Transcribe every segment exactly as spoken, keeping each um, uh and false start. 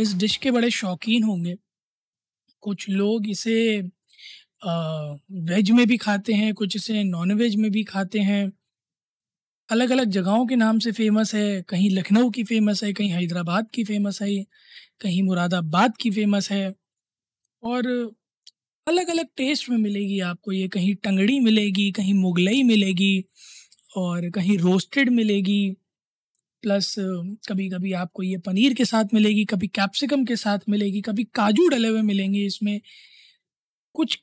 इस डिश के बड़े शौकीन होंगे। कुछ लोग इसे वेज में भी खाते हैं, कुछ इसे नॉन वेज में भी खाते हैं। अलग अलग जगहों के नाम से फेमस है। कहीं लखनऊ की फेमस है, कहीं हैदराबाद की फेमस है, कहीं मुरादाबाद की फेमस है। और अलग अलग टेस्ट में मिलेगी आपको ये। कहीं टंगड़ी मिलेगी, कहीं मुगलई मिलेगी और कहीं रोस्टेड मिलेगी। प्लस कभी कभी आपको ये पनीर के साथ मिलेगी, कभी कैप्सिकम के साथ मिलेगी, कभी काजू डले हुए मिलेंगे इसमें। कुछ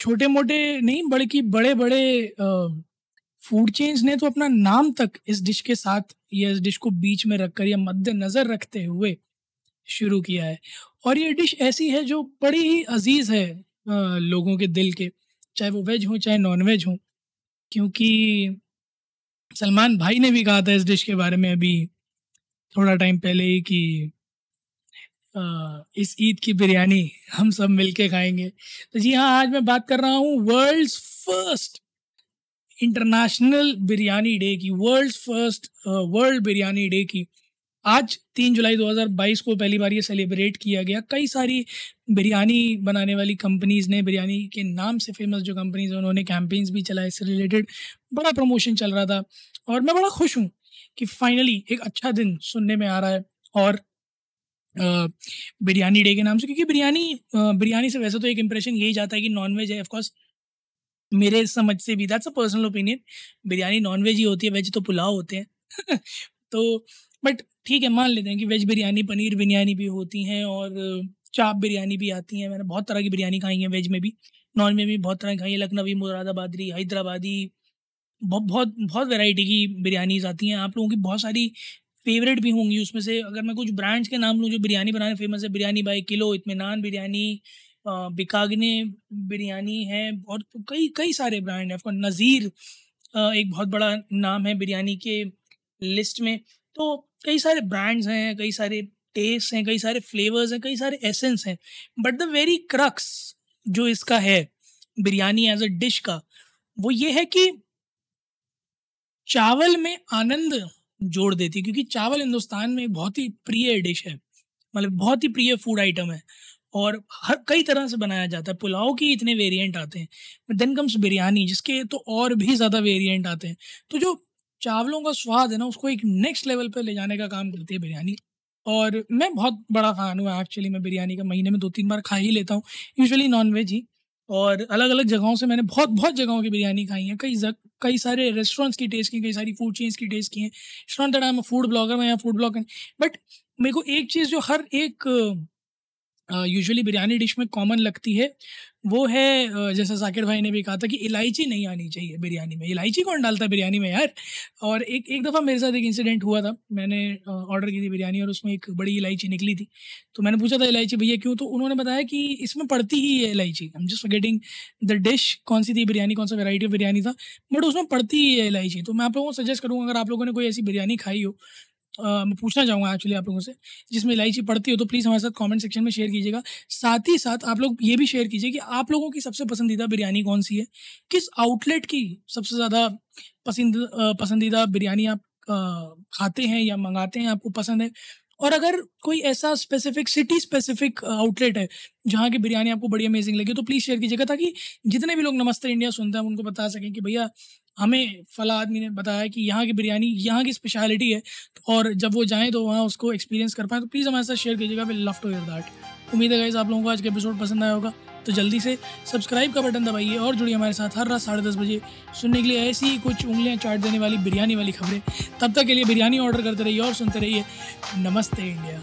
छोटे मोटे नहीं बल्कि बड़े बड़े फूड चेन्स ने तो अपना नाम तक इस डिश के साथ या इस डिश को बीच में रखकर या मद्देनज़र रखते हुए शुरू किया है। और ये डिश ऐसी है जो बड़ी ही अजीज़ है आ, लोगों के दिल के, चाहे वो वेज हो चाहे नॉन वेज हो। क्योंकि सलमान भाई ने भी कहा था इस डिश के बारे में अभी थोड़ा टाइम पहले ही कि आ, इस ईद की बिरयानी हम सब मिलके खाएंगे। तो जी हाँ, आज मैं बात कर रहा हूँ world's first international biryani day की, world's first world biryani day की। आज तीन जुलाई दो हज़ार बाईस को पहली बार ये सेलिब्रेट किया गया। कई सारी बिरयानी बनाने वाली कंपनीज़ ने, बिरयानी के नाम से फेमस जो कंपनीज़ हैं, उन्होंने कैंपेन्स भी चलाए, इससे रिलेटेड बड़ा प्रमोशन चल रहा था। और मैं बड़ा खुश हूँ कि फाइनली एक अच्छा दिन सुनने में आ रहा है और बिरयानी डे के नाम से। क्योंकि बिरयानी बिरयानी से वैसे तो एक इम्प्रेशन यही जाता है कि नॉन वेज है। ऑफकोर्स मेरे समझ से भी, that's a personal opinion, biryani non veg ही होती है, वेज तो पुलाव होते हैं। तो बट ठीक है, मान लेते हैं कि वेज बिरयानी, पनीर बिरयानी भी होती हैं और चाप बिरयानी भी आती हैं। मैंने बहुत तरह की बिरयानी खाई है, वेज में भी नॉन वेज में भी बहुत तरह की खाई है। लखनवी, मुरादाबादी, हैदराबादी, बहुत बहुत बहुत वैरायटी की बिरयानीज आती हैं। आप लोगों की बहुत सारी फेवरेट भी होंगी। उसमें से अगर मैं कुछ ब्रांड्स के नाम लूँ जो बिरयानी बनाने फेमस है, बिरयानी बाय किलो, इत्मीनान बिरयानी, बिकागने बिरयानी है और कई कई सारे ब्रांड हैं। आपको नज़ीर एक बहुत बड़ा नाम है बिरयानी के लिस्ट में। तो कई सारे ब्रांड्स हैं, कई सारे टेस्ट हैं, कई सारे फ्लेवर्स हैं, कई सारे एसेंस हैं। बट द वेरी क्रक्स जो इसका है बिरयानी एज अ डिश का, वो ये है कि चावल में आनंद जोड़ देती है। क्योंकि चावल हिंदुस्तान में बहुत ही प्रिय डिश है, मतलब बहुत ही प्रिय फूड आइटम है और हर कई तरह से बनाया जाता है। पुलाव की इतने वेरिएंट आते हैं, देन कम्स बिरयानी जिसके तो और भी ज़्यादा वेरिएंट आते हैं। तो जो चावलों का स्वाद है ना, उसको एक नेक्स्ट लेवल पर ले जाने का काम करती है बिरयानी। और मैं बहुत बड़ा फ़ैन हूँ एक्चुअली। मैं बिरयानी का महीने में दो तीन बार खा ही लेता हूँ, यूजुअली नॉन वेज ही। और अलग अलग जगहों से मैंने बहुत बहुत जगहों की बिरयानी खाई है। कई जग कई सारे रेस्टोरेंट्स की टेस्ट की, कई सारी फूड चेन्स की टेस्ट की हैं। स्टॉन्ट I am a food blogger, मैं यहाँ फूड ब्लॉग। बट मेरे को एक चीज़ जो हर एक यूजुअली बिरयानी डिश में कॉमन लगती है वो है, जैसा साकिर भाई ने भी कहा था कि इलायची नहीं आनी चाहिए बिरयानी में। इलायची कौन डालता है बिरयानी में यार? और एक एक दफ़ा मेरे साथ एक इंसिडेंट हुआ था। मैंने ऑर्डर की थी बिरयानी और उसमें एक बड़ी इलायची निकली थी। तो मैंने पूछा था इलायची भैया क्यों, तो उन्होंने बताया कि इसमें पड़ती ही है इलायची। I am just forgetting the dish, कौन सी थी बिरयानी, कौन सा वैरायटी ऑफ बिरयानी था, बट उसमें पड़ती ही है इलायची। तो मैं आप लोगों को सजेस्ट करूँगा, अगर आप लोगों ने कोई ऐसी बिरयानी खाई हो, Uh, मैं पूछना चाहूँगा एक्चुअली आप लोगों से, जिसमें इलायची पड़ती हो, तो प्लीज़ हमारे साथ कमेंट सेक्शन में शेयर कीजिएगा। साथ ही साथ आप लोग ये भी शेयर कीजिए कि आप लोगों की सबसे पसंदीदा बिरयानी कौन सी है, किस आउटलेट की सबसे ज़्यादा पसंद पसंदीदा बिरयानी आप uh, खाते हैं या मंगाते हैं, आपको पसंद है। और अगर कोई ऐसा स्पेसिफिक सिटी स्पेसिफिक आउटलेट है जहाँ की बिरयानी आपको बड़ी अमेजिंग लगी, तो प्लीज़ शेयर कीजिएगा ताकि जितने भी लोग नमस्ते इंडिया सुनते हैं उनको बता सकें कि भैया हमें फला आदमी ने बताया कि यहाँ की बिरयानी यहाँ की स्पेशलिटी है, और जब वो जाएँ तो वहाँ उसको एक्सपीरियंस कर पाएँ। तो प्लीज़ हमारे साथ शेयर कीजिएगा, we love to hear that. उम्मीद है गाइस आप लोगों को आज का एपिसोड पसंद आया होगा। तो जल्दी से सब्सक्राइब का बटन दबाइए और जुड़िए हमारे साथ हर रात साढ़े दस बजे सुनने के लिए ऐसी ही कुछ उंगलियाँ चाट देने वाली बिरयानी वाली खबरें। तब तक के लिए बिरयानी ऑर्डर करते रहिए और सुनते रहिए नमस्ते इंडिया।